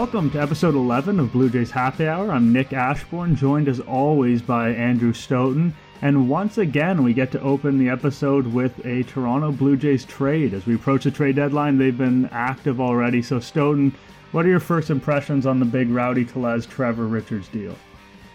Welcome to episode 11 of Blue Jays Happy Hour. I'm Nick Ashbourne, joined as always by Andrew Stoeten. And once again, we get to open the episode with a Toronto Blue Jays trade. As we approach the trade deadline, they've been active already. So Stoeten, what are your first impressions on the big Rowdy Tellez, Trevor Richards deal?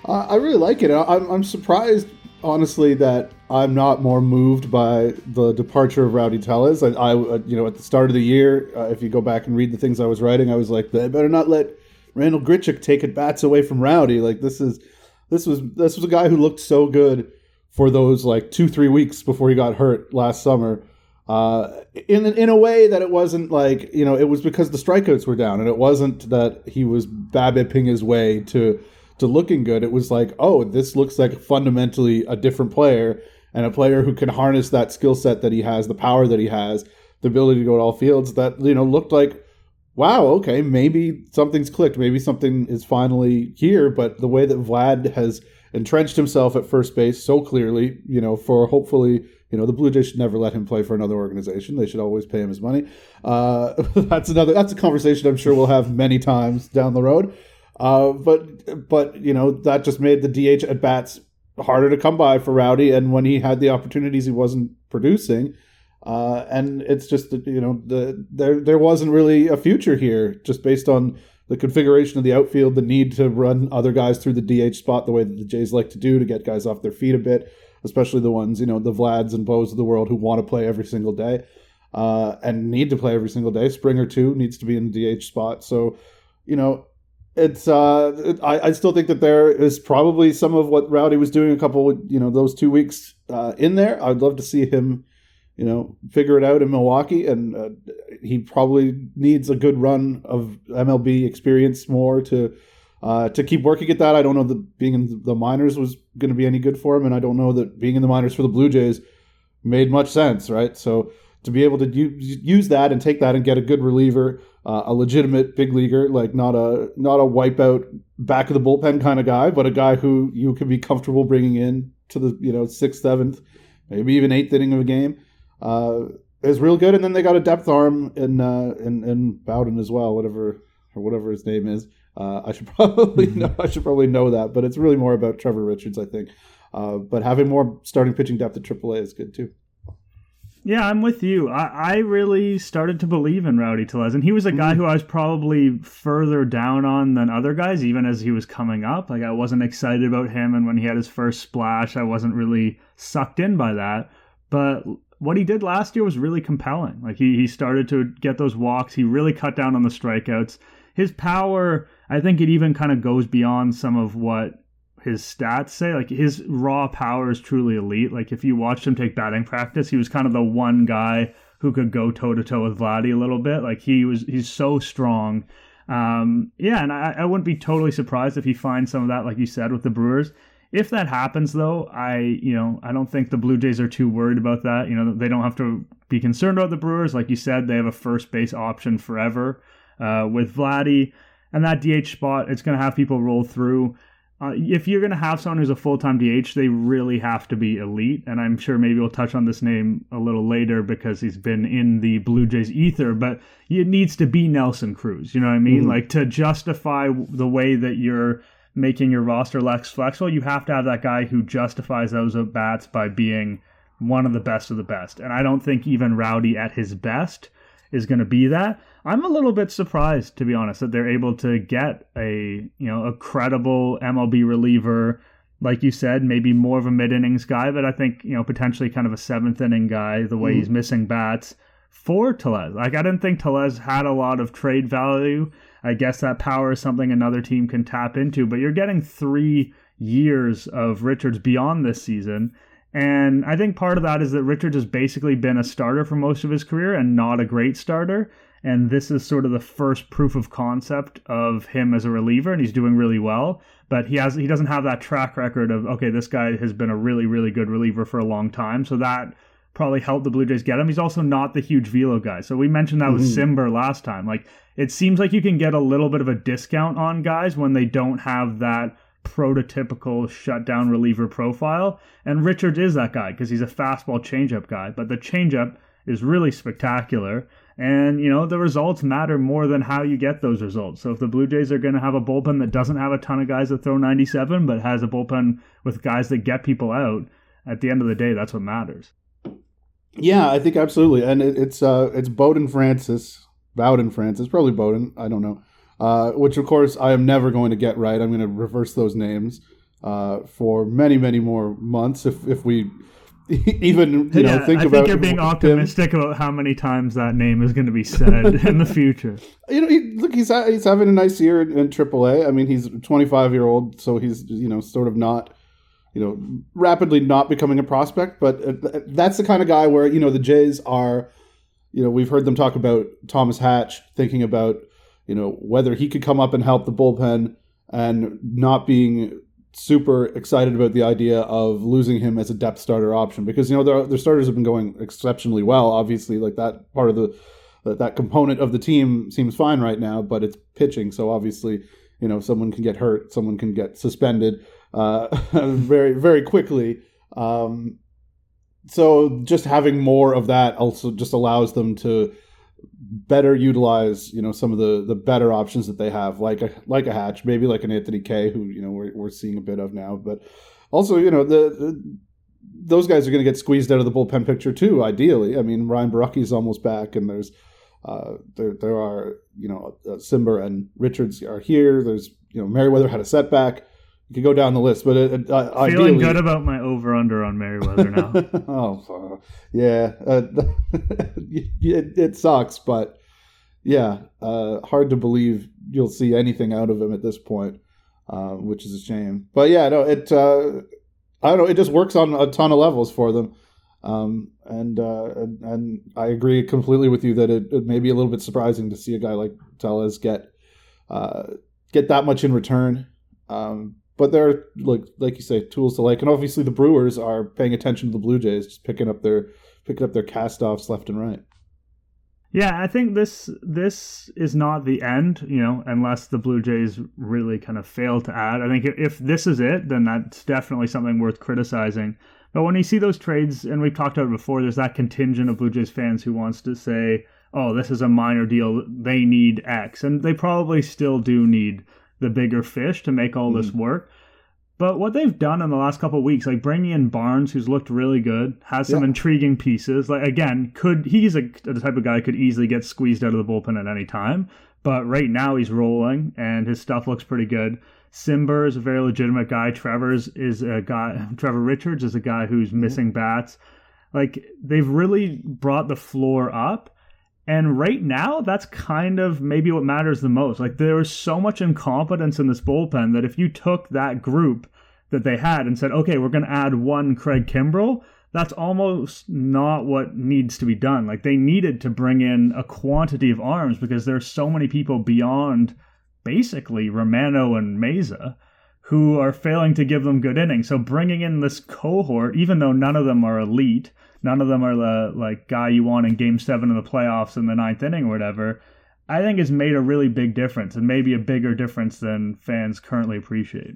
I really like it. I'm surprised, honestly, that I'm not more moved by the departure of Rowdy Tellez. I you know, at the start of the year, if you go back and read the things I was writing, I was like, they better not let Randal Grichuk take at bats away from Rowdy. Like, this was a guy who looked so good for those like 2-3 weeks before he got hurt last summer. In a way that it wasn't like, you know, it was because the strikeouts were down, and it wasn't that he was BABIPing his way to looking good. It was like, oh, this looks like fundamentally a different player, and a player who can harness that skill set that he has, the power that he has, the ability to go to all fields, that, you know, looked like, wow, okay, maybe something's clicked, maybe something is finally here. But the way that Vlad has entrenched himself at first base so clearly, you know, for hopefully, you know, the Blue Jays should never let him play for another organization. They should always pay him his money. That's a conversation I'm sure we'll have many times down the road. But you know, that just made the DH at bats harder to come by for Rowdy, and when he had the opportunities, he wasn't producing. And it's just, you know, there wasn't really a future here, just based on the configuration of the outfield, the need to run other guys through the DH spot the way that the Jays like to do to get guys off their feet a bit, especially the ones, you know, the Vlads and Bos of the world who want to play every single day and need to play every single day. Springer, too, needs to be in the DH spot. So, you know, it's I still think that there is probably some of what Rowdy was doing a couple, you know, those 2 weeks in there. I'd love to see him, you know, figure it out in Milwaukee, and he probably needs a good run of MLB experience more to keep working at that. I don't know that being in the minors was going to be any good for him, and I don't know that being in the minors for the Blue Jays made much sense, right? So to be able to use that and take that and get a good reliever, a legitimate big leaguer, like not a wipeout back of the bullpen kind of guy, but a guy who you can be comfortable bringing in to the, you know, 6th, 7th, maybe even 8th inning of a game. Is real good, and then they got a depth arm in Bowden as well, whatever his name is. I should probably know that, but it's really more about Trevor Richards, I think. But having more starting pitching depth at AAA is good too. Yeah, I'm with you. I really started to believe in Rowdy Tellez, and he was a guy who I was probably further down on than other guys, even as he was coming up. Like, I wasn't excited about him, and when he had his first splash, I wasn't really sucked in by that. But what he did last year was really compelling. Like, he started to get those walks. He really cut down on the strikeouts. His power, I think it even kind of goes beyond some of what his stats say. Like, his raw power is truly elite. Like, if you watched him take batting practice, he was kind of the one guy who could go toe-to-toe with Vladdy a little bit. Like, he's so strong. Yeah, and I wouldn't be totally surprised if he finds some of that, like you said, with the Brewers. If that happens, though, I don't think the Blue Jays are too worried about that. You know, they don't have to be concerned about the Brewers. Like you said, they have a first base option forever with Vladdy. And that DH spot, it's going to have people roll through. If you're going to have someone who's a full-time DH, they really have to be elite. And I'm sure maybe we'll touch on this name a little later because he's been in the Blue Jays ether. But it needs to be Nelson Cruz. You know what I mean? Mm-hmm. Like, to justify the way that you're making your roster less flexible, you have to have that guy who justifies those at-bats by being one of the best. And I don't think even Rowdy at his best is going to be that. I'm a little bit surprised, to be honest, that they're able to get a credible MLB reliever, like you said, maybe more of a mid-innings guy, but I think, you know, potentially kind of a 7th inning guy, the way he's missing bats, for Tellez. Like, I didn't think Tellez had a lot of trade value. I guess that power is something another team can tap into, but you're getting 3 years of Richards beyond this season. And I think part of that is that Richards has basically been a starter for most of his career and not a great starter. And this is sort of the first proof of concept of him as a reliever, and he's doing really well. But he doesn't have that track record of, okay, this guy has been a really, really good reliever for a long time. So that probably helped the Blue Jays get him. He's also not the huge velo guy. So we mentioned that with Simber last time. Like, it seems like you can get a little bit of a discount on guys when they don't have that prototypical shutdown reliever profile. And Richards is that guy because he's a fastball changeup guy. But the changeup is really spectacular. And, you know, the results matter more than how you get those results. So if the Blue Jays are going to have a bullpen that doesn't have a ton of guys that throw 97, but has a bullpen with guys that get people out, at the end of the day, that's what matters. Yeah, I think absolutely. And it's Bowden Francis, probably Bowden, I don't know. Which, of course, I am never going to get right. I'm going to reverse those names for many, many more months if we... Even you know, yeah, think I about. I think you're being optimistic about how many times that name is going to be said in the future. You know, he's having a nice year in AAA. I mean, he's 25-year-old, so he's sort of not rapidly not becoming a prospect. But that's the kind of guy where the Jays are. We've heard them talk about Thomas Hatch, thinking about whether he could come up and help the bullpen, and not being super excited about the idea of losing him as a depth starter option, because their starters have been going exceptionally well. Obviously, like that part of that component of the team seems fine right now, but it's pitching. So obviously, someone can get hurt, someone can get suspended very very quickly. So just having more of that also just allows them to better utilize some of the better options that they have, like a Hatch, maybe like an Anthony Kay, who we're seeing a bit of now, but also those guys are going to get squeezed out of the bullpen picture too, ideally. I mean, Ryan Barucki is almost back, and there's there are Simber and Richards are here. There's Merryweather had a setback. You could go down the list, but feeling good about my over-under on Merryweather now. Oh, yeah. It sucks, but yeah, hard to believe you'll see anything out of him at this point, which is a shame. But yeah, no, I don't know. It just works on a ton of levels for them, and I agree completely with you that it may be a little bit surprising to see a guy like Tellez get that much in return. But there are, like you say, tools to like, and obviously the Brewers are paying attention to the Blue Jays, just picking up their cast-offs left and right. Yeah, I think this is not the end, unless the Blue Jays really kind of fail to add. I think if this is it, then that's definitely something worth criticizing. But when you see those trades, and we've talked about it before, there's that contingent of Blue Jays fans who wants to say, oh, this is a minor deal, they need X, and they probably still do need the bigger fish to make all this work. But what they've done in the last couple of weeks, like bringing in Barnes, who's looked really good, has some intriguing pieces. Like, again, he's the type of guy that could easily get squeezed out of the bullpen at any time. But right now he's rolling and his stuff looks pretty good. Simber is a very legitimate guy. Trevor Richards is a guy who's missing bats. Like, they've really brought the floor up. And right now, that's kind of maybe what matters the most. Like, there was so much incompetence in this bullpen that if you took that group that they had and said, okay, we're going to add one Craig Kimbrell, that's almost not what needs to be done. Like, they needed to bring in a quantity of arms because there are so many people beyond basically Romano and Mayza who are failing to give them good innings. So bringing in this cohort, even though none of them are elite, none of them are the guy you want in Game 7 of the playoffs in the ninth inning or whatever, I think has made a really big difference, and maybe a bigger difference than fans currently appreciate.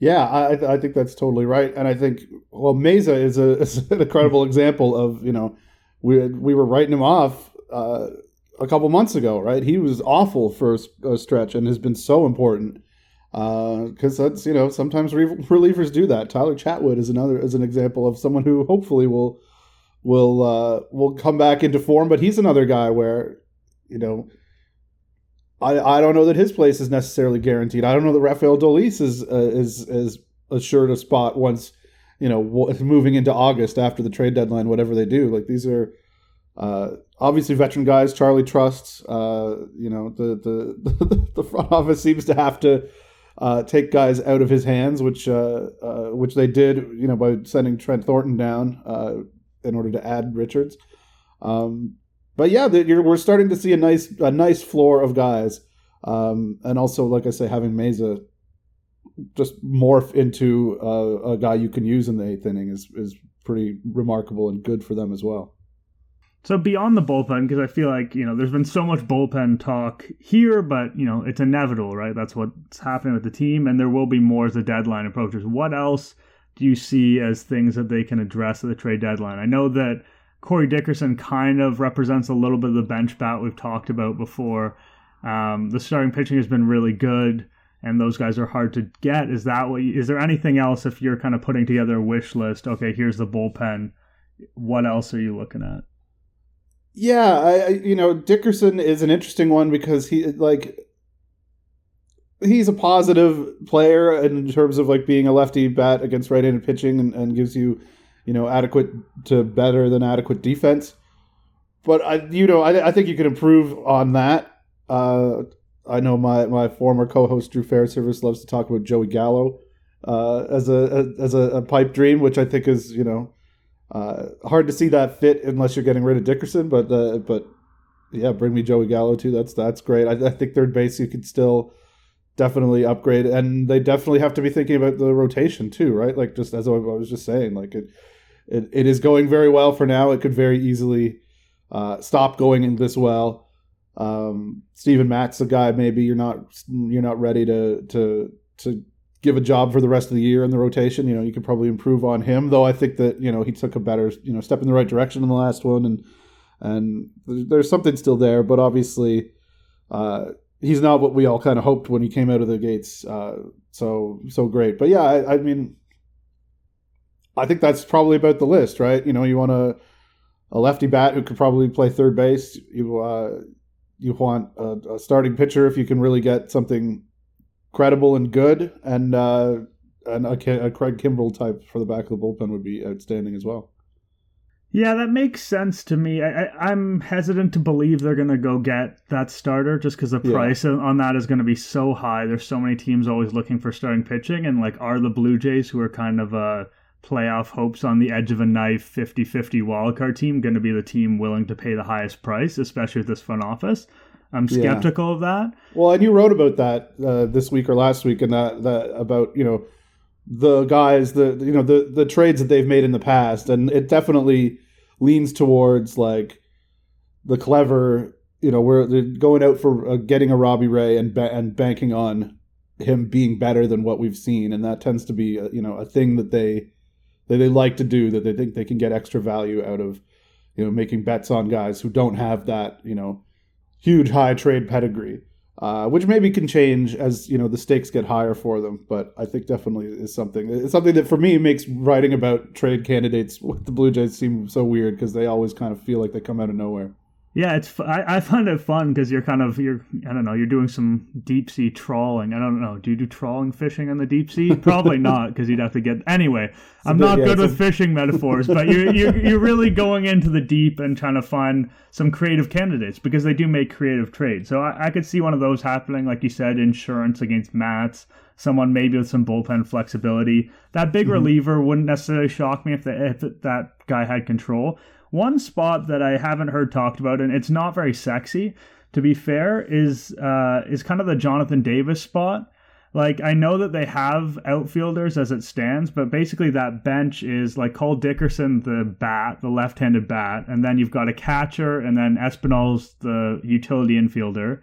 Yeah, I think that's totally right. And I think, Mayza is an incredible example of, we were writing him off a couple months ago, right? He was awful for a stretch and has been so important because that's, sometimes relievers do that. Tyler Chatwood is an example of someone who hopefully will come back into form, but he's another guy where, I don't know that his place is necessarily guaranteed. I don't know that Rafael Dolis is assured a spot once, moving into August after the trade deadline, whatever they do. Like, these are obviously veteran guys. Charlie Trusts, the front office seems to have to take guys out of his hands, which they did, by sending Trent Thornton down, in order to add Richards. But yeah, we're starting to see a nice floor of guys. And also, like I say, having Mayza just morph into a guy you can use in the eighth inning is pretty remarkable and good for them as well. So beyond the bullpen, because I feel like, there's been so much bullpen talk here, but, it's inevitable, right? That's what's happening with the team, and there will be more as the deadline approaches. What else do you see as things that they can address at the trade deadline? I know that Corey Dickerson kind of represents a little bit of the bench bat we've talked about before. The starting pitching has been really good, and those guys are hard to get. Is that what? Is there anything else if you're kind of putting together a wish list? Okay, here's the bullpen. What else are you looking at? Yeah, Dickerson is an interesting one because he's a positive player in terms of being a lefty bat against right-handed pitching and gives you, adequate to better than adequate defense. But I think you can improve on that. I know my former co-host Drew Fairservice loves to talk about Joey Gallo as a pipe dream, which I think is hard to see that fit unless you're getting rid of Dickerson. But yeah, bring me Joey Gallo too. That's great. I think third base you could still definitely upgrade, and they definitely have to be thinking about the rotation too, right? Just as I was just saying, it is going very well for now. It could very easily stop going in this well. Steven Matt's the guy. Maybe you're not ready to give a job for the rest of the year in the rotation. You could probably improve on him, though. I think that he took a better step in the right direction in the last one, and there's something still there. But obviously, he's not what we all kind of hoped when he came out of the gates. So great. But yeah, I mean, I think that's probably about the list, right? You want a lefty bat who could probably play third base. You want a starting pitcher if you can really get something credible and good, and a Craig Kimbrell type for the back of the bullpen would be outstanding as well. Yeah, that makes sense to me. I'm hesitant to believe they're going to go get that starter just because the price on that is going to be so high. There's so many teams always looking for starting pitching, and are the Blue Jays, who are kind of playoff hopes on the edge of a knife 50-50 wildcard team, going to be the team willing to pay the highest price, especially with this front office? I'm skeptical of that. Well, and you wrote about that this week or last week, and that about the guys, the trades that they've made in the past, and it definitely leans towards the clever, where they're going out for getting a Robbie Ray and banking on him being better than what we've seen, and that tends to be a thing that they like to do, that they think they can get extra value out of, making bets on guys who don't have that, huge high trade pedigree, which maybe can change as, the stakes get higher for them. But I think definitely is something. It's something that for me makes writing about trade candidates with the Blue Jays seem so weird because they always kind of feel like they come out of nowhere. Yeah, I find it fun because you're doing some deep sea trawling. I don't know. Do you do trawling fishing on the deep sea? Probably not, because you'd have to get. Anyway, I'm not good with fishing metaphors, but you're really going into the deep and trying to find some creative candidates because they do make creative trades. So I could see one of those happening, like you said, insurance against Mats, someone maybe with some bullpen flexibility. That big reliever wouldn't necessarily shock me if that guy had control. One spot that I haven't heard talked about, and it's not very sexy, to be fair, is kind of the Jonathan Davis spot. I know that they have outfielders as it stands, but basically that bench is Cole Dickerson, the left-handed bat, and then you've got a catcher, and then Espinal's the utility infielder.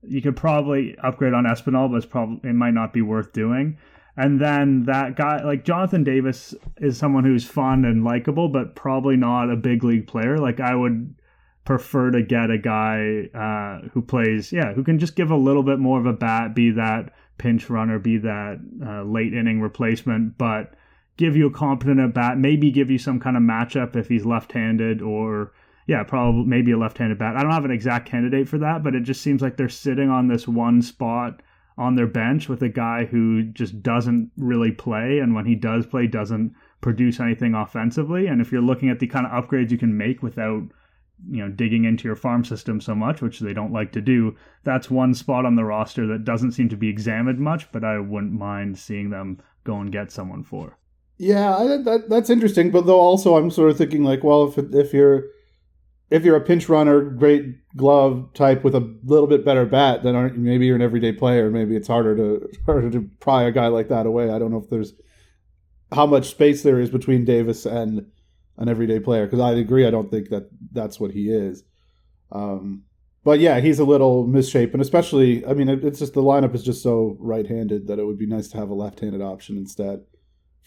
You could probably upgrade on Espinal, but it might not be worth doing. And then that guy, Jonathan Davis, is someone who's fun and likable, but probably not a big league player. I would prefer to get a guy who plays, who can just give a little bit more of a bat, be that pinch runner, be that late inning replacement, but give you a competent at bat, maybe give you some kind of matchup if he's left-handed or, probably maybe a left-handed bat. I don't have an exact candidate for that, but it just seems like they're sitting on this one spot on their bench with a guy who just doesn't really play, and when he does play, doesn't produce anything offensively. And if you're looking at the kind of upgrades you can make without, digging into your farm system so much, which they don't like to do, that's one spot on the roster that doesn't seem to be examined much, but I wouldn't mind seeing them go and get someone for. Yeah, that's interesting. But though also I'm sort of thinking if you're a pinch runner, great glove type with a little bit better bat, then maybe you're an everyday player. Maybe it's harder to pry a guy like that away. I don't know if there's how much space there is between Davis and an everyday player, because I agree. I don't think that that's what he is. But yeah, he's a little misshapen, especially, it's just the lineup is just so right-handed that it would be nice to have a left-handed option instead,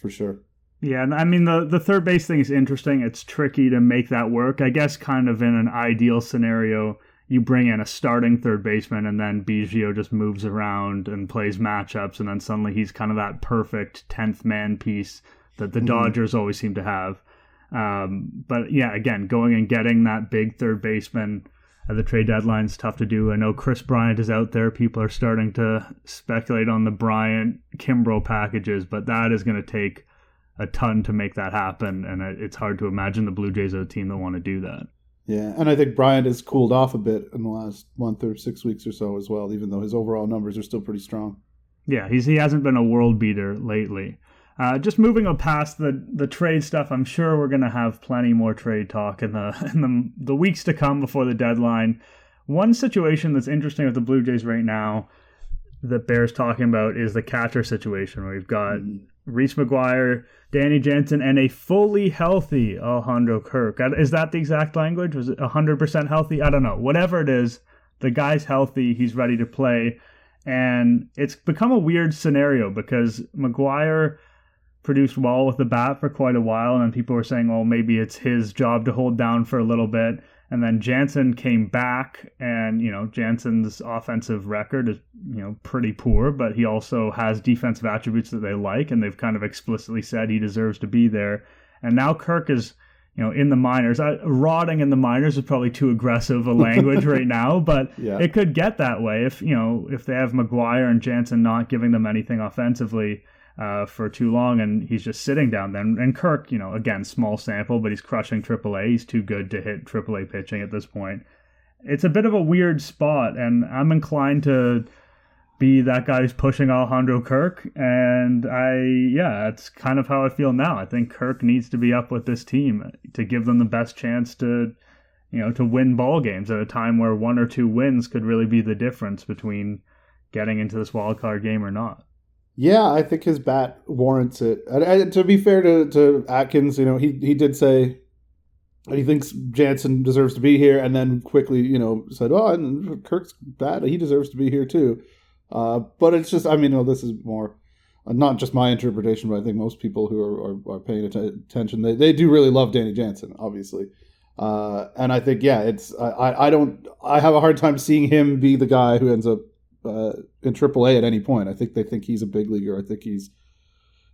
for sure. Yeah, and I mean, the third base thing is interesting. It's tricky to make that work. I guess kind of in an ideal scenario, you bring in a starting third baseman and then Biggio just moves around and plays matchups, and then suddenly he's kind of that perfect 10th man piece that the Dodgers always seem to have. But yeah, again, going and getting that big third baseman at the trade deadline is tough to do. I know Chris Bryant is out there. People are starting to speculate on the Bryant-Kimbrel packages, but that is going to take a ton to make that happen, and it's hard to imagine the Blue Jays are a team that want to do that. Yeah, and I think Bryant has cooled off a bit in the last month or 6 weeks or so as well, even though his overall numbers are still pretty strong. Yeah, he hasn't been a world beater lately. Just moving on past the trade stuff, I'm sure we're going to have plenty more trade talk in the weeks to come before the deadline. One situation that's interesting with the Blue Jays right now that Bear's talking about is the catcher situation, where you've got Reese McGuire, Danny Jansen, and a fully healthy Alejandro Kirk. Is that the exact language? Was it 100% healthy? I don't know. Whatever it is, the guy's healthy. He's ready to play. And it's become a weird scenario because McGuire produced well with the bat for quite a while, and then people were saying, well, maybe it's his job to hold down for a little bit. And then Jansen came back, and Jansen's offensive record is pretty poor, but he also has defensive attributes that they like, and they've kind of explicitly said he deserves to be there. And now Kirk is in the minors. Rotting in the minors is probably too aggressive a language right now, but yeah, it could get that way if they have McGuire and Jansen not giving them anything offensively for too long, and he's just sitting down there. And Kirk, again, small sample, but he's crushing AAA. He's too good to hit AAA pitching at this point. It's a bit of a weird spot, and I'm inclined to be that guy who's pushing Alejandro Kirk. And that's kind of how I feel now. I think Kirk needs to be up with this team to give them the best chance to win ball games at a time where one or two wins could really be the difference between getting into this wildcard game or not. Yeah, I think his bat warrants it. To be fair to Atkins, he did say he thinks Jansen deserves to be here, and then quickly, said, oh, and Kirk's bat, he deserves to be here too. But it's just, this is more, not just my interpretation, but I think most people who are paying attention, they do really love Danny Jansen, obviously. And I think, I have a hard time seeing him be the guy who ends up in AAA at any point. I think they think he's a big leaguer. I think he's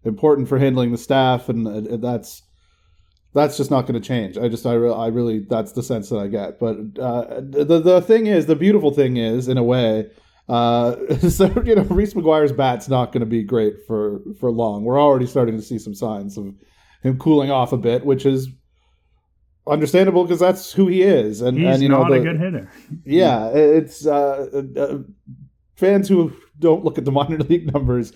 important for handling the staff, and that's just not going to change. I really that's the sense that I get. But the beautiful thing is, in a way, Reese McGuire's bat's not going to be great for long. We're already starting to see some signs of him cooling off a bit, which is understandable because that's who he is, and he's not a good hitter. Yeah, it's fans who don't look at the minor league numbers,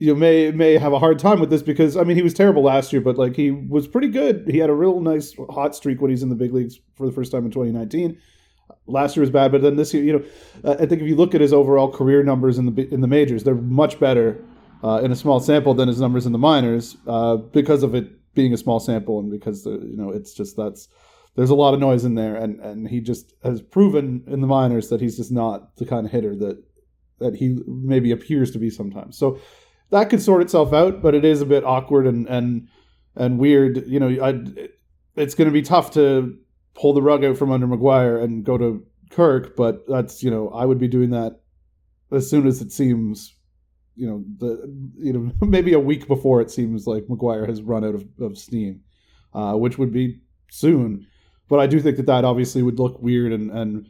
may have a hard time with this because he was terrible last year, but he was pretty good. He had a real nice hot streak when he's in the big leagues for the first time in 2019. Last year was bad, but then this year, I think if you look at his overall career numbers in the majors, they're much better in a small sample than his numbers in the minors because of it being a small sample, and because it's just there's a lot of noise in there, and he just has proven in the minors that he's just not the kind of hitter that he maybe appears to be sometimes. So that could sort itself out, but it is a bit awkward and weird. It's going to be tough to pull the rug out from under McGuire and go to Kirk, but that's I would be doing that as soon as it seems. Maybe a week before it seems like McGuire has run out of steam, which would be soon. But I do think that obviously would look weird and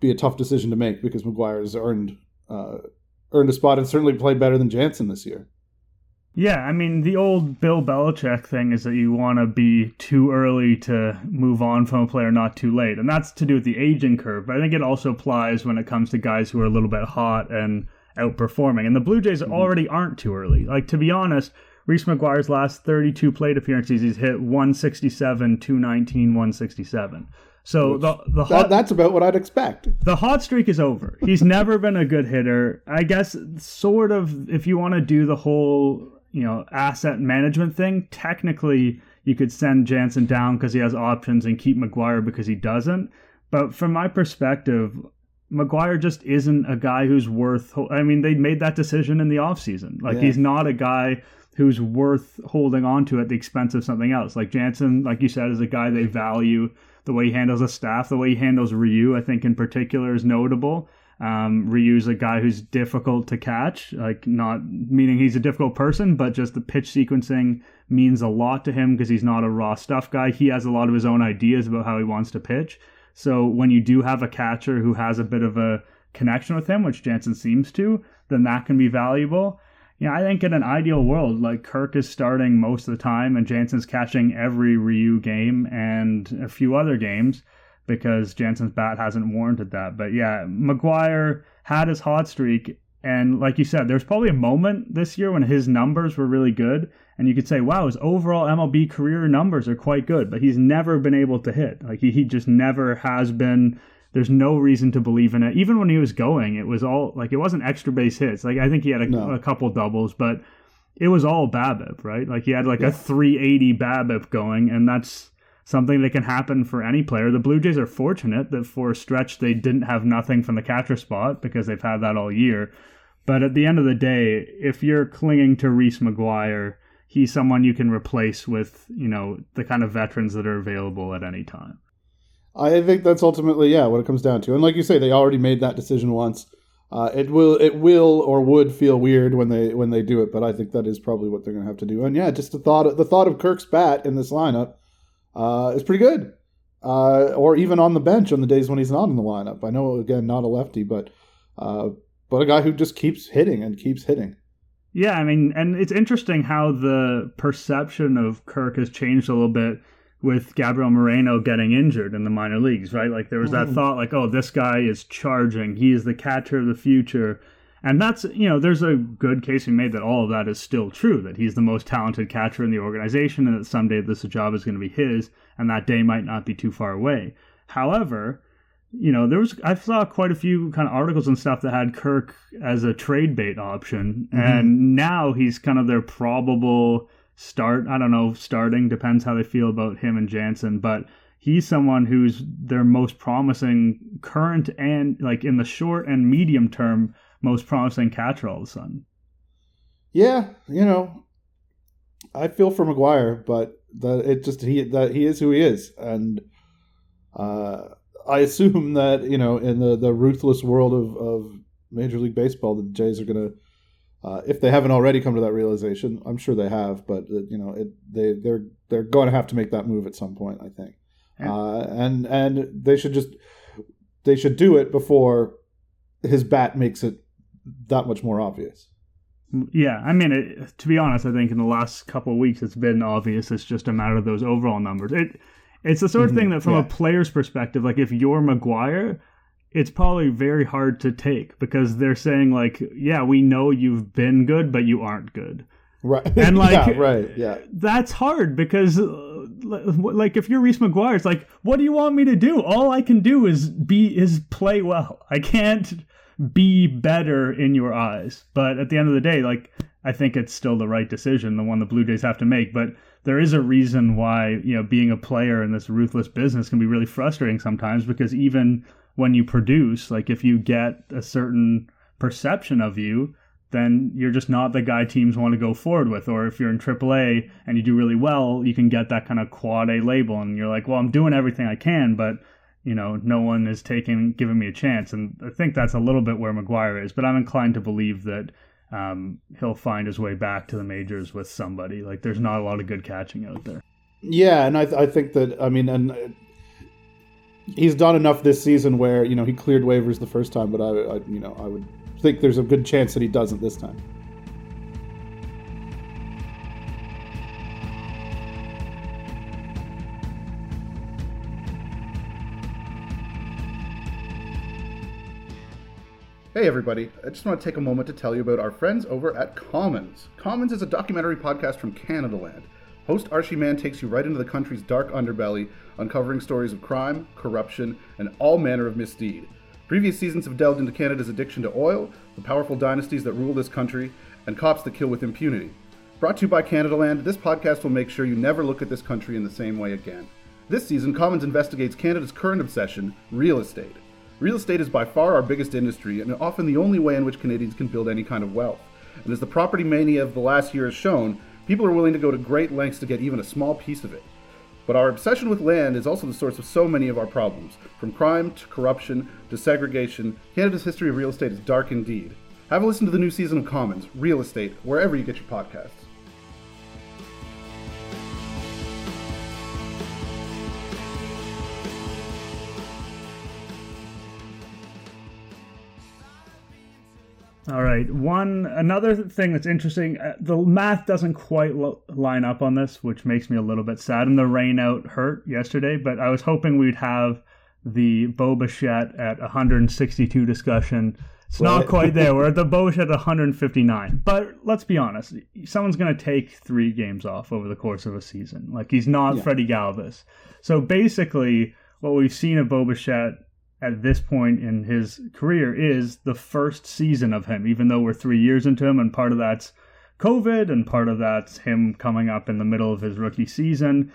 be a tough decision to make because McGuire has earned a spot and certainly played better than Jansen this year. Yeah, the old Bill Belichick thing is that you want to be too early to move on from a player, not too late. And that's to do with the aging curve. But I think it also applies when it comes to guys who are a little bit hot and outperforming, and the Blue Jays already aren't too early. To be honest, Reese McGuire's last 32 plate appearances, he's hit 167, 219, 167. So that's about what I'd expect. The hot streak is over. He's never been a good hitter. I guess sort of if you want to do the whole asset management thing, technically you could send Jansen down because he has options and keep McGuire because he doesn't. But from my perspective, McGuire just isn't a guy who's worth... I mean, they made that decision in the offseason. Like, he's not a guy who's worth holding on to at the expense of something else. Like Jansen, like you said, is a guy they value. The way he handles a staff, the way he handles Ryu, I think in particular, is notable. Ryu's a guy who's difficult to catch, like not meaning he's a difficult person, but just the pitch sequencing means a lot to him because he's not a raw stuff guy. He has a lot of his own ideas about how he wants to pitch. So when you do have a catcher who has a bit of a connection with him, which Jansen seems to, then that can be valuable. Yeah, I think in an ideal world, like Kirk is starting most of the time and Jansen's catching every Ryu game and a few other games because Jansen's bat hasn't warranted that. But yeah, McGuire had his hot streak. And like you said, there's probably a moment this year when his numbers were really good. And you could say, wow, his overall MLB career numbers are quite good, but he's never been able to hit. Like he just never has been. There's no reason to believe in it. Even when he was going, it was all like, it wasn't extra base hits. Like I think he had a couple doubles, but it was all BABIP, right? Like he had a 380 BABIP going, and that's something that can happen for any player. The Blue Jays are fortunate that for a stretch they didn't have nothing from the catcher spot because they've had that all year. But at the end of the day, if you're clinging to Reese McGuire, he's someone you can replace with, you know, the kind of veterans that are available at any time. I think that's ultimately, what it comes down to. And like you say, they already made that decision once. It will or would feel weird when they do it, but I think that is probably what they're going to have to do. And just the thought of Kirk's bat in this lineup is pretty good. Or even on the bench on the days when he's not in the lineup. I know, again, not a lefty, but a guy who just keeps hitting and keeps hitting. Yeah, I mean, and it's interesting how the perception of Kirk has changed a little bit with Gabriel Moreno getting injured in the minor leagues, right? Like there was that thought like, oh, this guy is charging. He is the catcher of the future. And that's, you know, there's a good case we made that all of that is still true, that he's the most talented catcher in the organization and that someday this job is going to be his and that day might not be too far away. However, you know, I saw quite a few kind of articles and stuff that had Kirk as a trade bait option. Mm-hmm. And now he's kind of their probable start. I don't know, starting depends how they feel about him and Jansen, but he's someone who's their most promising current and like in the short and medium term, most promising catcher all of a sudden. Yeah. You know, I feel for McGuire, but he is who he is. And, I assume that, you know, in the ruthless world of Major League Baseball, the Jays are going to, if they haven't already come to that realization, I'm sure they have, but you know, they're going to have to make that move at some point, I think. And they should do it before his bat makes it that much more obvious. Yeah, I mean, to be honest, I think in the last couple of weeks it's been obvious. It's just a matter of those overall numbers. It's the sort of thing that from a player's perspective, like if you're McGuire, it's probably very hard to take because they're saying like, yeah, we know you've been good, but you aren't good. Right. And like, that's hard because like if you're Reese McGuire, it's like, what do you want me to do? All I can do is play well. I can't be better in your eyes. But at the end of the day, like, I think it's still the right decision, the one the Blue Jays have to make. But there is a reason why, you know, being a player in this ruthless business can be really frustrating sometimes, because even when you produce, like if you get a certain perception of you, then you're just not the guy teams want to go forward with. Or if you're in AAA and you do really well, you can get that kind of quad A label. And you're like, well, I'm doing everything I can, but, you know, no one is giving me a chance. And I think that's a little bit where McGuire is, but I'm inclined to believe that he'll find his way back to the majors with somebody. Like there's not a lot of good catching out there. Yeah. And I think that, I mean, and he's done enough this season where, you know, he cleared waivers the first time, but I you know, I would think there's a good chance that he doesn't this time. Hey everybody, I just want to take a moment to tell you about our friends over at Commons. Commons is a documentary podcast from Canadaland. Host Archie Mann takes you right into the country's dark underbelly, uncovering stories of crime, corruption, and all manner of misdeed. Previous seasons have delved into Canada's addiction to oil, the powerful dynasties that rule this country, and cops that kill with impunity. Brought to you by Canadaland, this podcast will make sure you never look at this country in the same way again. This season, Commons investigates Canada's current obsession, real estate. Real estate is by far our biggest industry and often the only way in which Canadians can build any kind of wealth. And as the property mania of the last year has shown, people are willing to go to great lengths to get even a small piece of it. But our obsession with land is also the source of so many of our problems. From crime to corruption to segregation, Canada's history of real estate is dark indeed. Have a listen to the new season of Commons, Real Estate, wherever you get your podcasts. All right. Another thing that's interesting, the math doesn't quite line up on this, which makes me a little bit sad. And the rain out hurt yesterday, but I was hoping we'd have the Bo Bichette at 162 discussion. It's not quite there. We're at the Bo Bichette at 159. But let's be honest, someone's going to take three games off over the course of a season. Like, he's not Freddie Galvis. So basically, what we've seen of Bo Bichette at this point in his career is the first season of him, even though we're 3 years into him, and part of that's COVID and part of that's him coming up in the middle of his rookie season.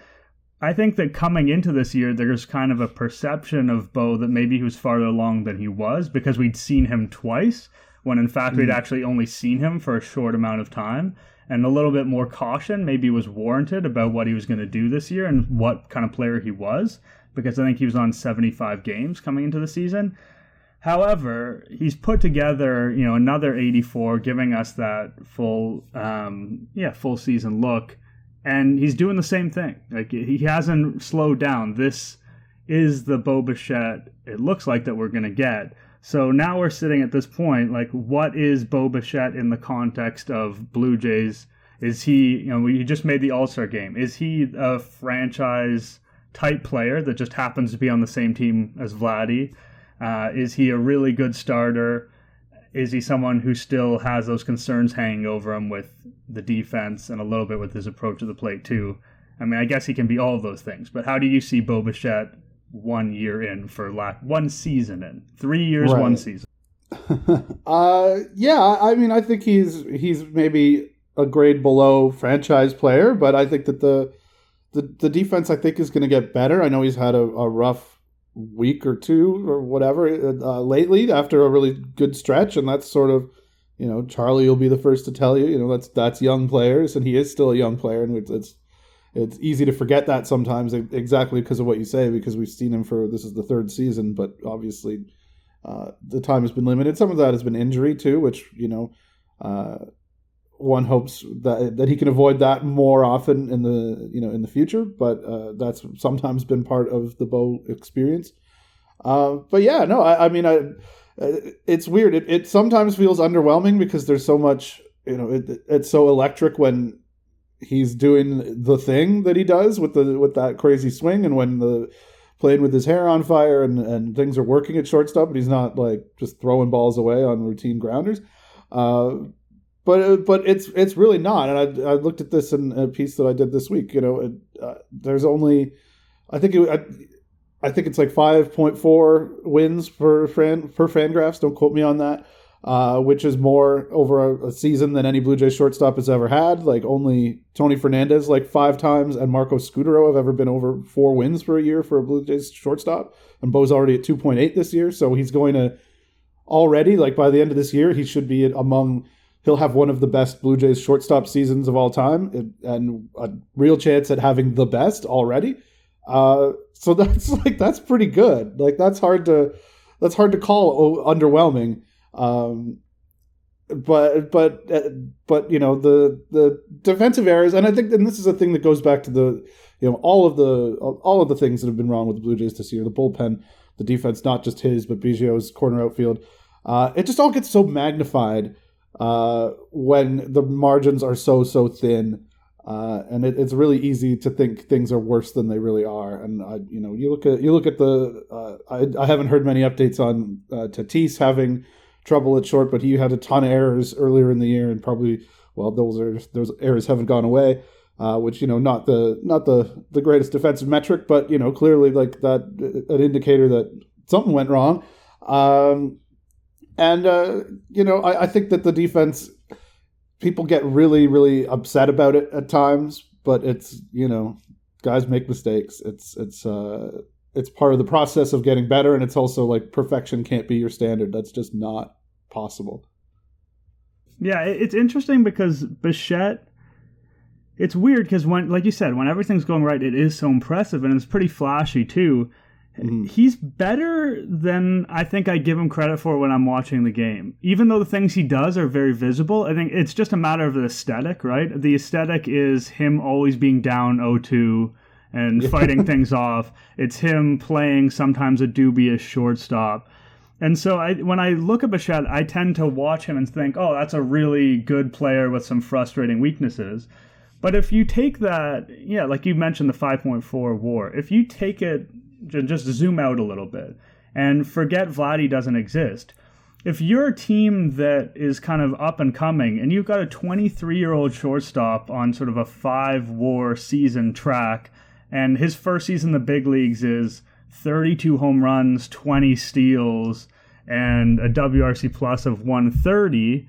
I think that coming into this year, there's kind of a perception of Bo that maybe he was farther along than he was because we'd seen him twice, when in fact we'd actually only seen him for a short amount of time. And a little bit more caution maybe was warranted about what he was going to do this year and what kind of player he was, because I think he was on 75 games coming into the season. However, he's put together, another 84, giving us that full season look, and he's doing the same thing. Like, he hasn't slowed down. This is the Bo Bichette, it looks like, that we're going to get. So now we're sitting at this point, like, what is Bo Bichette in the context of Blue Jays? Is he, he just made the All-Star game. Is he a franchise type player that just happens to be on the same team as Vladdy? Is he a really good starter? Is he someone who still has those concerns hanging over him with the defense and a little bit with his approach to the plate too? I mean, I guess he can be all of those things, but how do you see Bo Bichette one season in? I mean, I think he's maybe a grade below franchise player, but I think that the defense, I think, is going to get better. I know he's had a rough week or two or whatever lately after a really good stretch, and that's sort of, Charlie will be the first to tell you, that's young players, and he is still a young player, and it's easy to forget that sometimes, exactly because of what you say, because we've seen him this is the third season, but obviously the time has been limited. Some of that has been injury too, which, one hopes that he can avoid that more often in the in the future, but that's sometimes been part of the Bo experience. It's weird. It sometimes feels underwhelming because there's so much. It's so electric when he's doing the thing that he does with that crazy swing, and when the playing with his hair on fire and things are working at shortstop, and he's not like just throwing balls away on routine grounders. But it's really not, and I looked at this in a piece that I did this week. There's only, I think it's like 5.4 wins per Fangraphs. Don't quote me on that, which is more over a season than any Blue Jays shortstop has ever had. Like, only Tony Fernandez, like 5 times, and Marco Scudero have ever been over 4 wins for a year for a Blue Jays shortstop. And Bo's already at 2.8 this year, so he's going to already, like, by the end of this year, he should be among. He'll have one of the best Blue Jays shortstop seasons of all time, and a real chance at having the best already. So that's pretty good. Like, that's hard to call underwhelming. But the defensive errors, and I think, and this is a thing that goes back to the all of the things that have been wrong with the Blue Jays this year: the bullpen, the defense, not just his but Biggio's corner outfield. It just all gets so magnified when the margins are so thin, and it's really easy to think things are worse than they really are. And you look at the I haven't heard many updates on Tatis having trouble at short, but he had a ton of errors earlier in the year, and probably those errors haven't gone away, which not the greatest defensive metric, but clearly like that an indicator that something went wrong. I think that the defense, people get really, really upset about it at times, but it's, guys make mistakes. It's it's part of the process of getting better, and it's also like perfection can't be your standard. That's just not possible. Yeah, it's interesting because Bichette, it's weird because when, like you said, when everything's going right, it is so impressive, and it's pretty flashy too. Mm. He's better than I think I give him credit for when I'm watching the game. Even though the things he does are very visible, I think it's just a matter of the aesthetic, right? The aesthetic is him always being down 0-2 and fighting things off. It's him playing sometimes a dubious shortstop. And so when I look at Bichette, I tend to watch him and think, oh, that's a really good player with some frustrating weaknesses. But if you take that, yeah, like you mentioned, the 5.4 WAR, if you take it, just zoom out a little bit and forget Vladdy doesn't exist. If you're a team that is kind of up and coming and you've got a 23-year-old shortstop on sort of a 5-WAR season track, and his first season in the big leagues is 32 home runs, 20 steals, and a WRC plus of 130,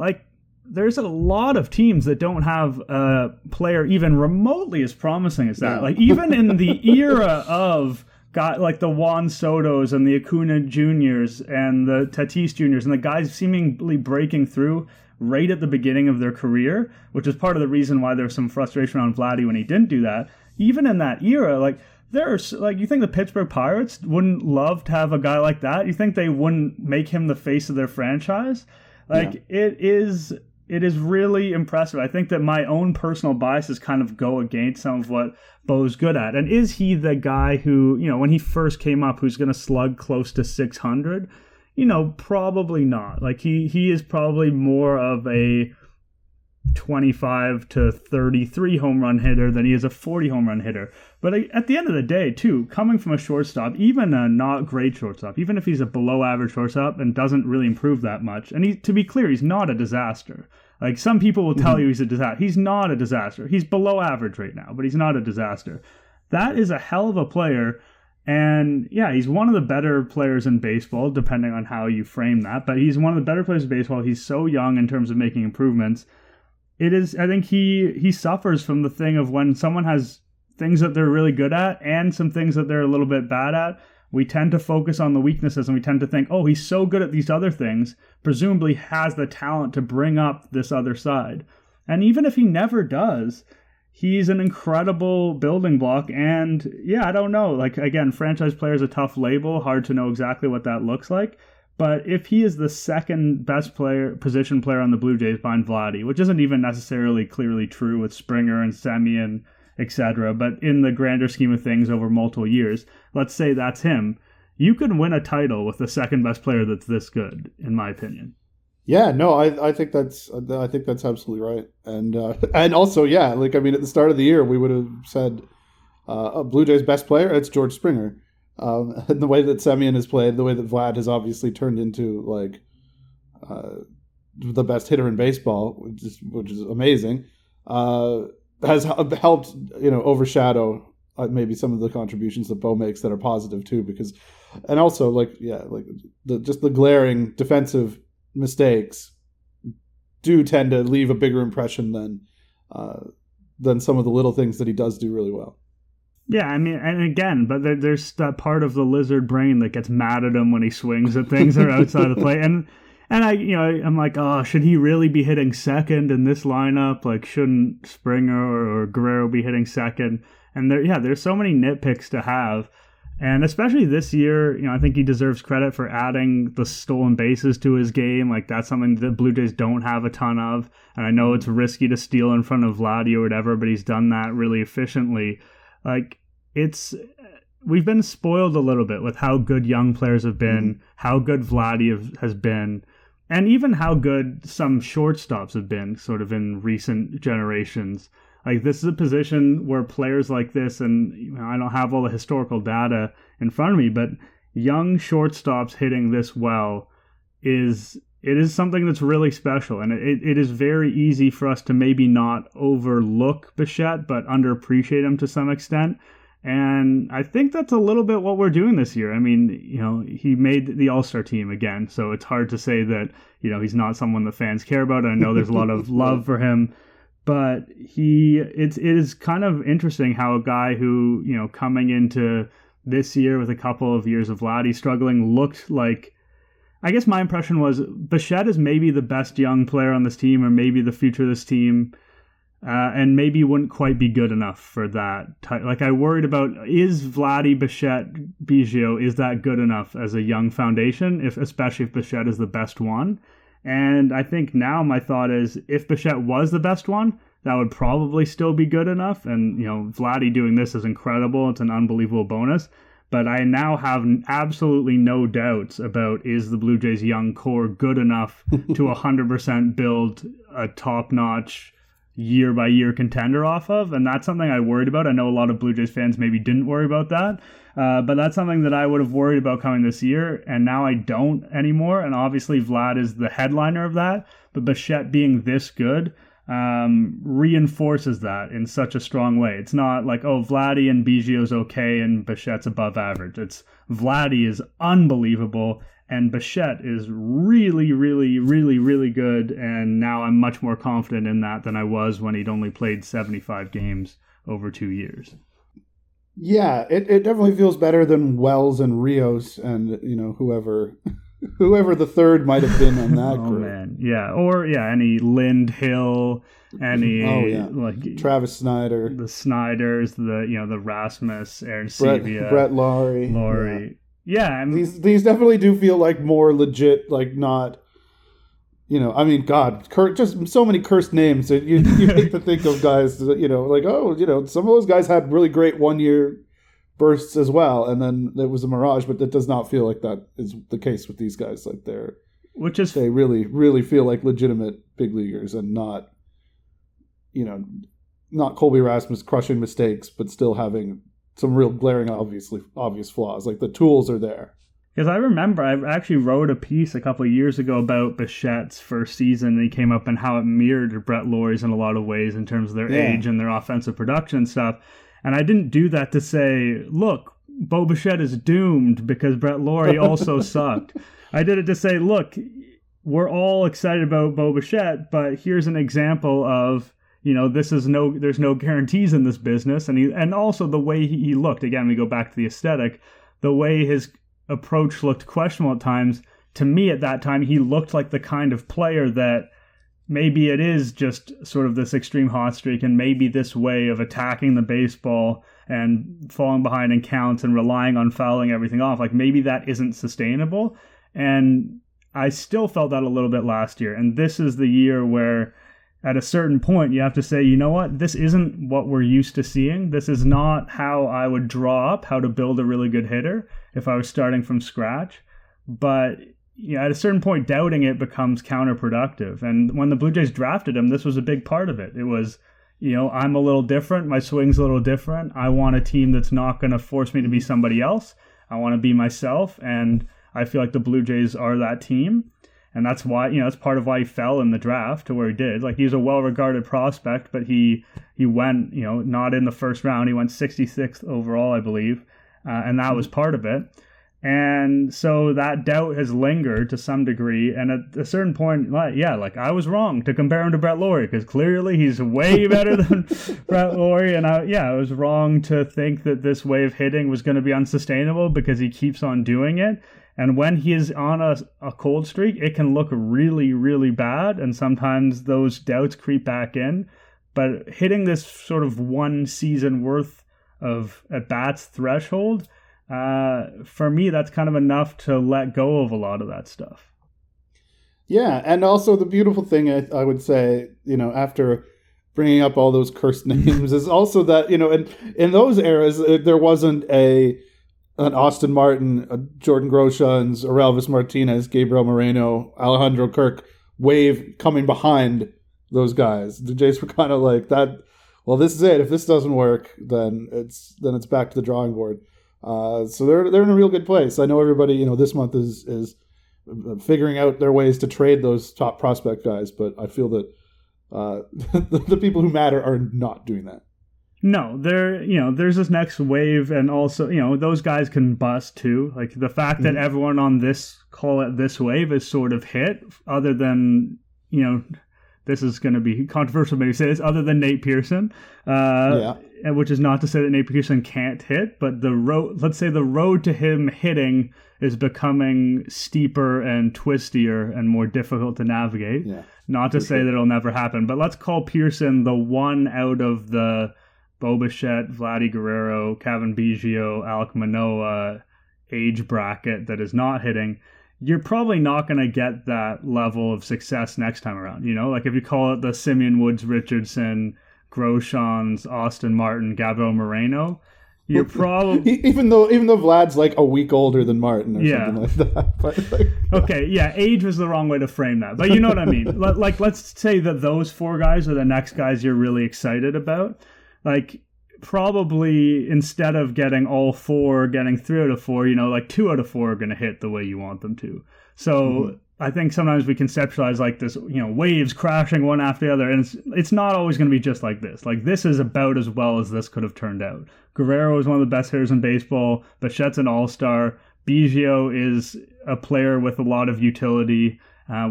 like, there's a lot of teams that don't have a player even remotely as promising as that. No. Like, even in the era of like the Juan Sotos and the Acuna Juniors and the Tatis Juniors and the guys seemingly breaking through right at the beginning of their career, which is part of the reason why there's some frustration on Vladdy when he didn't do that. Even in that era, like, there's, like, you think the Pittsburgh Pirates wouldn't love to have a guy like that? You think they wouldn't make him the face of their franchise? Like, yeah. It is really impressive. I think that my own personal biases kind of go against some of what Bo's good at. And is he the guy who, you know, when he first came up, who's going to slug close to 600? You know, probably not. Like, he is probably more of a 25 to 33 home run hitter than he is a 40 home run hitter. But at the end of the day, too, coming from a shortstop, even a not great shortstop, even if he's a below average shortstop and doesn't really improve that much, and he, to be clear, he's not a disaster. Like, some people will tell you he's a disaster. He's not a disaster. He's below average right now, but he's not a disaster. That is a hell of a player. And yeah, he's one of the better players in baseball, depending on how you frame that. But he's one of the better players in baseball. He's so young in terms of making improvements. It is, I think he suffers from the thing of when someone has things that they're really good at and some things that they're a little bit bad at, we tend to focus on the weaknesses and we tend to think, oh, he's so good at these other things, presumably has the talent to bring up this other side. And even if he never does, he's an incredible building block. And yeah, I don't know. Like, again, franchise player is a tough label, hard to know exactly what that looks like. But if he is the second best position player on the Blue Jays behind Vladdy, which isn't even necessarily clearly true with Springer and Semien, etc., but in the grander scheme of things over multiple years, let's say that's him, you can win a title with the second best player that's this good, in my opinion. Yeah, no, I think that's absolutely right, and also, yeah, like, I mean, at the start of the year, we would have said Blue Jays best player, it's George Springer. And the way that Semien has played, the way that Vlad has obviously turned into, like, the best hitter in baseball, which is amazing, has helped, you know, overshadow maybe some of the contributions that Bo makes that are positive too. Because, and also, like, yeah, like the glaring defensive mistakes do tend to leave a bigger impression than some of the little things that he does do really well. Yeah, I mean, and again, but there's that part of the lizard brain that gets mad at him when he swings at things that are outside of the play. And I, you know, I'm like, oh, should he really be hitting second in this lineup? Like, shouldn't Springer or Guerrero be hitting second? And there's so many nitpicks to have. And especially this year, you know, I think he deserves credit for adding the stolen bases to his game. Like, that's something that Blue Jays don't have a ton of. And I know it's risky to steal in front of Vladdy or whatever, but he's done that really efficiently. Like, we've been spoiled a little bit with how good young players have been, how good Vladdy has been, and even how good some shortstops have been sort of in recent generations. Like, this is a position where players like this, and, you know, I don't have all the historical data in front of me, but young shortstops hitting this well is something that's really special, and it is very easy for us to maybe not overlook Bichette, but underappreciate him to some extent. And I think that's a little bit what we're doing this year. I mean, you know, he made the All-Star team again, so it's hard to say that, you know, he's not someone the fans care about. I know there's a lot of love for him, But it is kind of interesting how a guy who, you know, coming into this year with a couple of years of Vladdy struggling looked like, I guess my impression was Bichette is maybe the best young player on this team, or maybe the future of this team, and maybe wouldn't quite be good enough for that type. Like, I worried about, is Vladdy, Bichette, Biggio, is that good enough as a young foundation, especially if Bichette is the best one? And I think now my thought is, if Bichette was the best one, that would probably still be good enough. And, you know, Vladdy doing this is incredible. It's an unbelievable bonus. But I now have absolutely no doubts about, is the Blue Jays' young core good enough to 100% build a top-notch year-by-year contender off of? And that's something I worried about. I know a lot of Blue Jays fans maybe didn't worry about that. But that's something that I would have worried about coming this year, and now I don't anymore. And obviously Vlad is the headliner of that, but Bichette being this good reinforces that in such a strong way. It's not like, oh, Vladdy and Biggio's okay and Bichette's above average. It's Vladdy is unbelievable and Bichette is really, really, really, really good, and now I'm much more confident in that than I was when he'd only played 75 games over 2 years. Yeah, it definitely feels better than Wells and Rios and, you know, whoever the third might have been on that group. Oh, man. Yeah, or, yeah, any Lind Hill, any... Oh, yeah. Like, Travis Snyder. The Snyders, the, you know, the Rasmus, Aaron Sebia. Brett Laurie. Yeah. Yeah, I mean, these definitely do feel like more legit, like not... You know, I mean, God, just so many cursed names that you hate to think of guys, that, you know, like, oh, you know, some of those guys had really great one-year bursts as well, and then it was a mirage, but it does not feel like that is the case with these guys. Like, they really, really feel like legitimate big leaguers and not, you know, not Colby Rasmus crushing mistakes, but still having some real glaring, obvious flaws. Like, the tools are there. Because I remember, I actually wrote a piece a couple of years ago about Bichette's first season, and he came up and how it mirrored Brett Laurie's in a lot of ways in terms of their age and their offensive production and stuff. And I didn't do that to say, look, Bo Bichette is doomed because Brett Laurie also sucked. I did it to say, look, we're all excited about Bo Bichette, but here's an example of, you know, there's no guarantees in this business. And also the way he looked, again, we go back to the aesthetic, the way his approach looked questionable at times. To me at that time, he looked like the kind of player that maybe it is just sort of this extreme hot streak, and maybe this way of attacking the baseball and falling behind in counts and relying on fouling everything off, like maybe that isn't sustainable. And I still felt that a little bit last year, and this is the year where at a certain point you have to say, you know what, this isn't what we're used to seeing. This is not how I would draw up how to build a really good hitter if I was starting from scratch. But, you know, at a certain point, doubting it becomes counterproductive. And when the Blue Jays drafted him, this was a big part of it. It was, you know, I'm a little different. My swing's a little different. I want a team that's not going to force me to be somebody else. I want to be myself. And I feel like the Blue Jays are that team. And that's why, you know, that's part of why he fell in the draft to where he did. Like, he's a well-regarded prospect, but he went, you know, not in the first round. He went 66th overall, I believe. And that was part of it. And so that doubt has lingered to some degree. And at a certain point, like I was wrong to compare him to Brett Laurie, because clearly he's way better than Brett Laurie. And I was wrong to think that this way of hitting was going to be unsustainable because he keeps on doing it. And when he is on a cold streak, it can look really, really bad. And sometimes those doubts creep back in. But hitting this sort of one season worth of at-bats threshold, for me, that's kind of enough to let go of a lot of that stuff. Yeah, and also the beautiful thing, I would say, you know, after bringing up all those cursed names, is also that, you know, in those eras, there wasn't an Austin Martin, a Jordan Groshans, Aurelvis Martinez, Gabriel Moreno, Alejandro Kirk wave coming behind those guys. The Jays were kind of like that. Well, this is it. If this doesn't work, then it's back to the drawing board. So they're in a real good place. I know everybody, you know, this month is figuring out their ways to trade those top prospect guys, but I feel that the people who matter are not doing that. No, there's this next wave, and also, you know, those guys can bust too. Like, the fact that everyone on this wave is sort of hit, other than, you know, this is going to be controversial, maybe say this, other than Nate Pearson, which is not to say that Nate Pearson can't hit, but the road, let's say the road to him hitting is becoming steeper and twistier and more difficult to navigate. Yeah, not to say that it'll never happen, but let's call Pearson the one out of the Bo Bichette, Vladdy Guerrero, Kevin Biggio, Alec Manoa age bracket that is not hitting. You're probably not going to get that level of success next time around. You know, like if you call it the Semien, Woods, Richardson, Groshans, Austin Martin, Gabriel Moreno, you're probably... Even though Vlad's like a week older than Martin or something like that. But like, okay, yeah, age was the wrong way to frame that. But you know what I mean. Like, let's say that those four guys are the next guys you're really excited about. Like, probably instead of getting all four, getting 3 out of 4, you know, like 2 out of 4 are going to hit the way you want them to. So I think sometimes we conceptualize like this, you know, waves crashing one after the other. And it's not always going to be just like this. Like this is about as well as this could have turned out. Guerrero is one of the best hitters in baseball. Bichette's an all-star. Biggio is a player with a lot of utility.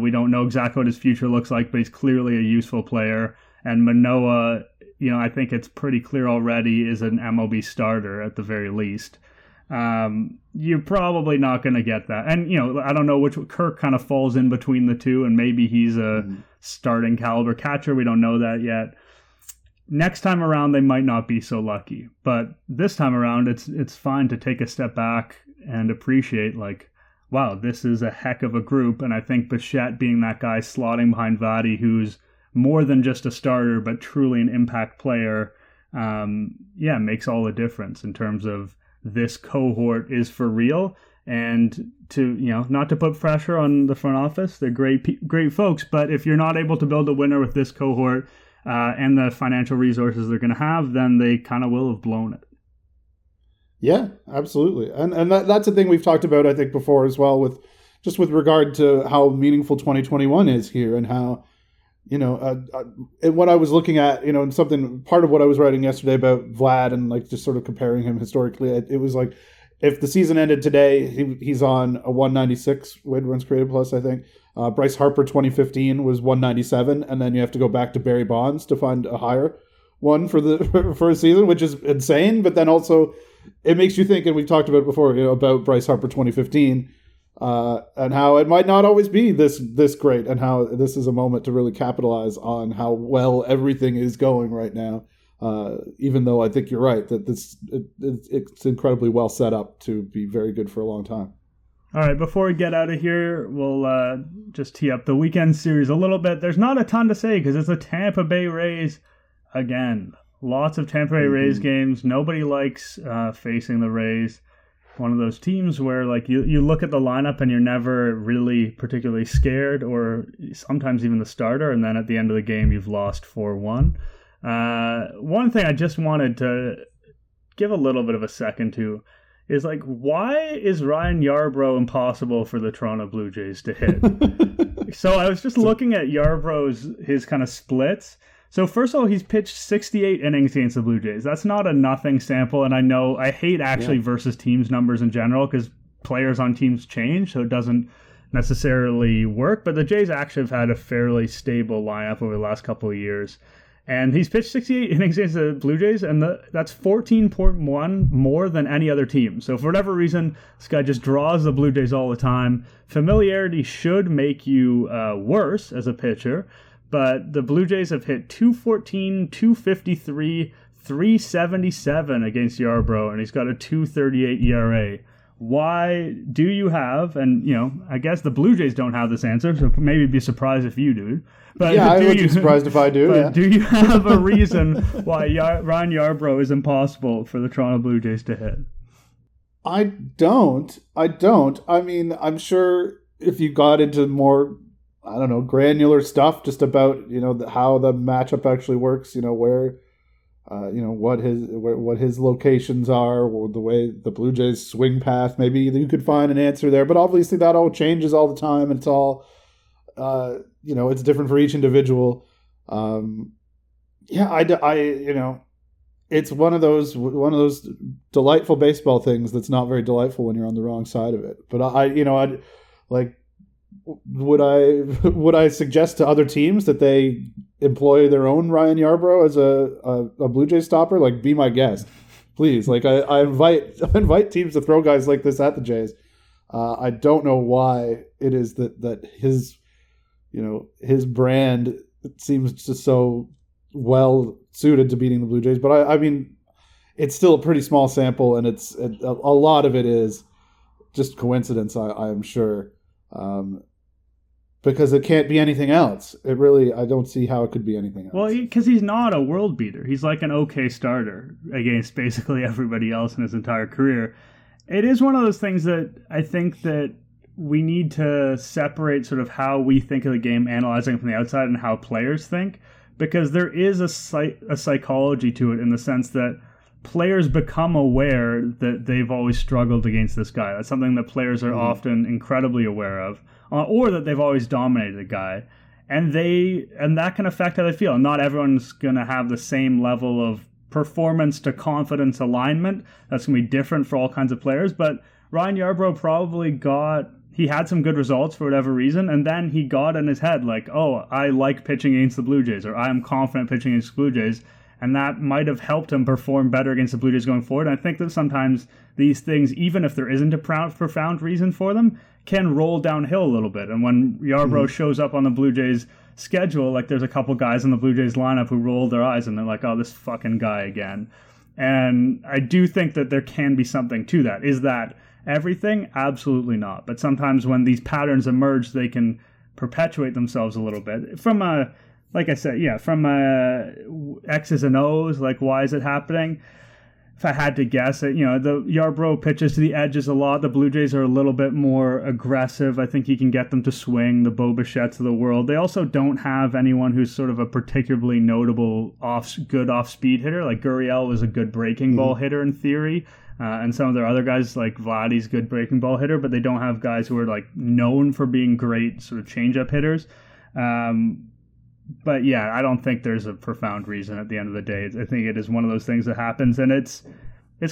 We don't know exactly what his future looks like, but he's clearly a useful player. And Manoa, you know, I think it's pretty clear already is an MLB starter at the very least. You're probably not going to get that. And, you know, I don't know which Kirk kind of falls in between the two, and maybe he's a starting caliber catcher. We don't know that yet. Next time around, they might not be so lucky. But this time around, it's fine to take a step back and appreciate, like, wow, this is a heck of a group. And I think Bichette being that guy slotting behind Vladdy, who's more than just a starter, but truly an impact player, makes all the difference in terms of this cohort is for real. And to, you know, not to put pressure on the front office, they're great folks, but if you're not able to build a winner with this cohort and the financial resources they're going to have, then they kind of will have blown it. Yeah, absolutely. And that's a thing we've talked about, I think, before as well, with just with regard to how meaningful 2021 is here and how, you know, and what I was looking at, you know, and something, part of what I was writing yesterday about Vlad and like just sort of comparing him historically, it was like, if the season ended today, he's on a 196 weighted runs created plus, I think. Bryce Harper 2015 was 197, and then you have to go back to Barry Bonds to find a higher one for a season, which is insane. But then also, it makes you think, and we've talked about it before, you know, about Bryce Harper 2015. And how it might not always be this great, and how this is a moment to really capitalize on how well everything is going right now. Even though I think you're right that it's incredibly well set up to be very good for a long time. All right, before we get out of here, we'll just tee up the weekend series a little bit. There's not a ton to say because it's the Tampa Bay Rays again. Lots of Tampa Bay Rays games. Nobody likes facing the Rays. One of those teams where like you look at the lineup and you're never really particularly scared, or sometimes even the starter, and then at the end of the game you've lost 4-1. One thing I just wanted to give a little bit of a second to is like, why is Ryan Yarbrough impossible for the Toronto Blue Jays to hit? So I was just looking at Yarbrough's his kind of splits. So first of all, he's pitched 68 innings against the Blue Jays. That's not a nothing sample, and I know I hate actually versus teams numbers in general because players on teams change, so it doesn't necessarily work. But the Jays actually have had a fairly stable lineup over the last couple of years. And he's pitched 68 innings against the Blue Jays, and that's 14.1 more than any other team. So for whatever reason, this guy just draws the Blue Jays all the time. Familiarity should make you worse as a pitcher. But the Blue Jays have hit 214, 253, 377 against Yarbrough, and he's got a 2.38 ERA. Why do you have, and, you know, I guess the Blue Jays don't have this answer, so maybe be surprised if you do. But yeah, I would be surprised if I do. But do you have a reason why Ryan Yarbrough is impossible for the Toronto Blue Jays to hit? I don't. I mean, I'm sure if you got into more, I don't know, granular stuff just about, you know, how the matchup actually works, you know, where, you know, what his locations are, or the way the Blue Jays swing path, maybe you could find an answer there. But obviously that all changes all the time. And it's all, you know, it's different for each individual. You know, it's one of those delightful baseball things that's not very delightful when you're on the wrong side of it. But I, you know, I'd like, Would I suggest to other teams that they employ their own Ryan Yarbrough as a Blue Jays stopper? Like, be my guest, please. Like, I invite teams to throw guys like this at the Jays. I don't know why it is that his, you know, his brand seems to so well suited to beating the Blue Jays. But I mean, it's still a pretty small sample, and it's a lot of it is just coincidence. I'm sure. Because it can't be anything else. It really, I don't see how it could be anything else. Well, because he's not a world beater. He's like an okay starter against basically everybody else in his entire career. It is one of those things that I think that we need to separate sort of how we think of the game, analyzing from the outside, and how players think, because there is a psychology to it in the sense that players become aware that they've always struggled against this guy. That's something that players are often incredibly aware of, or that they've always dominated the guy, and that can affect how they feel. Not everyone's going to have the same level of performance to confidence alignment. That's going to be different for all kinds of players, but Ryan Yarbrough he had some good results for whatever reason, and then he got in his head like, oh, I like pitching against the Blue Jays, or I am confident pitching against the Blue Jays, and that might have helped him perform better against the Blue Jays going forward. And I think that sometimes these things, even if there isn't a profound reason for them, can roll downhill a little bit. And when Yarbrough shows up on the Blue Jays schedule, like there's a couple guys in the Blue Jays lineup who roll their eyes and they're like, oh, this fucking guy again. And I do think that there can be something to that. Is that everything? Absolutely not. But sometimes when these patterns emerge, they can perpetuate themselves a little bit. Like I said, yeah, from X's and O's, like, why is it happening? If I had to guess it, you know, the Yarbrough pitches to the edges a lot. The Blue Jays are a little bit more aggressive. I think he can get them to swing, the Bo Bichettes of the world. They also don't have anyone who's sort of a particularly notable good off-speed hitter. Like, Gurriel was a good breaking ball hitter in theory. And some of their other guys, like Vladdy's good breaking ball hitter, but they don't have guys who are, like, known for being great sort of change-up hitters. But yeah, I don't think there's a profound reason at the end of the day. I think it is one of those things that happens, and it's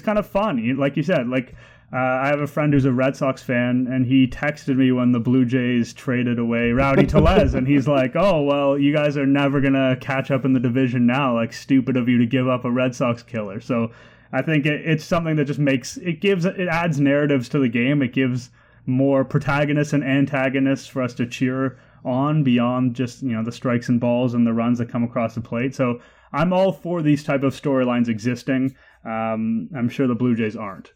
kind of fun. Like you said, like I have a friend who's a Red Sox fan, and he texted me when the Blue Jays traded away Rowdy Tellez, and he's like, oh, well, you guys are never going to catch up in the division now. Like, stupid of you to give up a Red Sox killer. So I think it's something that just it adds narratives to the game. It gives more protagonists and antagonists for us to cheer on beyond just, you know, the strikes and balls and the runs that come across the plate. So I'm all for these type of storylines existing. I'm sure the Blue Jays aren't.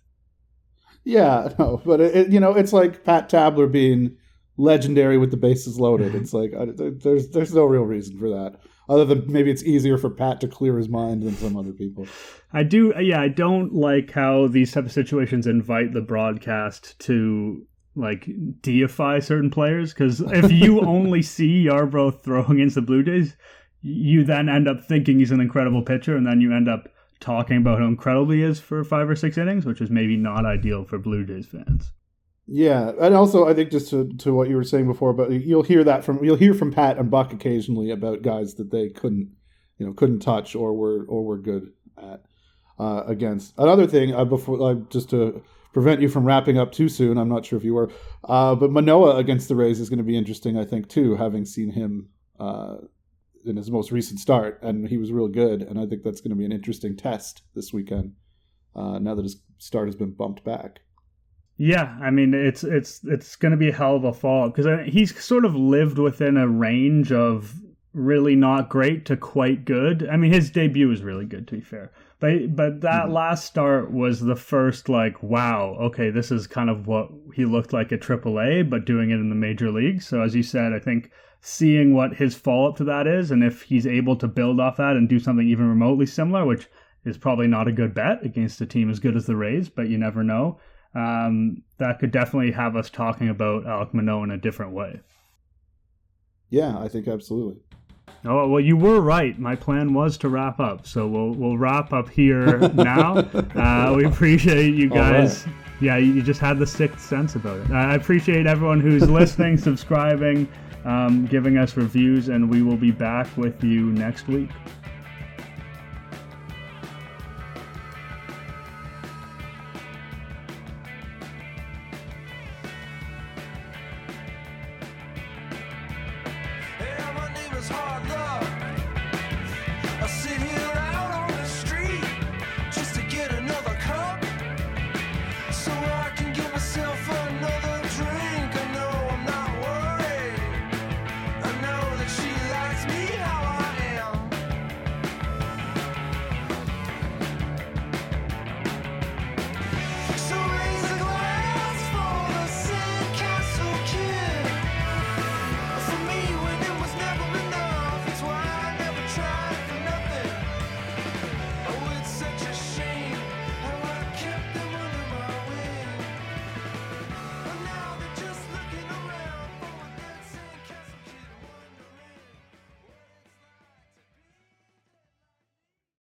Yeah, no, but it's like Pat Tabler being legendary with the bases loaded. It's like there's no real reason for that, other than maybe it's easier for Pat to clear his mind than some other people. I don't like how these type of situations invite the broadcast to, like, deify certain players, because if you only see Yarbrough throwing against the Blue Jays, you then end up thinking he's an incredible pitcher, and then you end up talking about how incredible he is for 5 or 6 innings, which is maybe not ideal for Blue Jays fans. Yeah, and also I think just to what you were saying before, but you'll hear from Pat and Buck occasionally about guys that they couldn't touch or were good at against. Another thing just to prevent you from wrapping up too soon, I'm not sure if you were, but Manoa against the Rays is going to be interesting, I think, too, having seen him in his most recent start, and he was real good, and I think that's going to be an interesting test this weekend, now that his start has been bumped back. Yeah, I mean, it's going to be a hell of a fall, because he's sort of lived within a range of really not great to quite good. I mean, his debut was really good, to be fair. But that last start was the first, like, wow, okay, this is kind of what he looked like at AAA, but doing it in the major leagues. So as you said, I think seeing what his follow-up to that is, and if he's able to build off that and do something even remotely similar, which is probably not a good bet against a team as good as the Rays, but you never know, that could definitely have us talking about Alec Manoa in a different way. Yeah, I think absolutely. Oh, well, you were right. My plan was to wrap up, so we'll wrap up here now. We appreciate you guys. Right. Yeah, you just had the sixth sense about it. I appreciate everyone who's listening, subscribing, giving us reviews, and we will be back with you next week.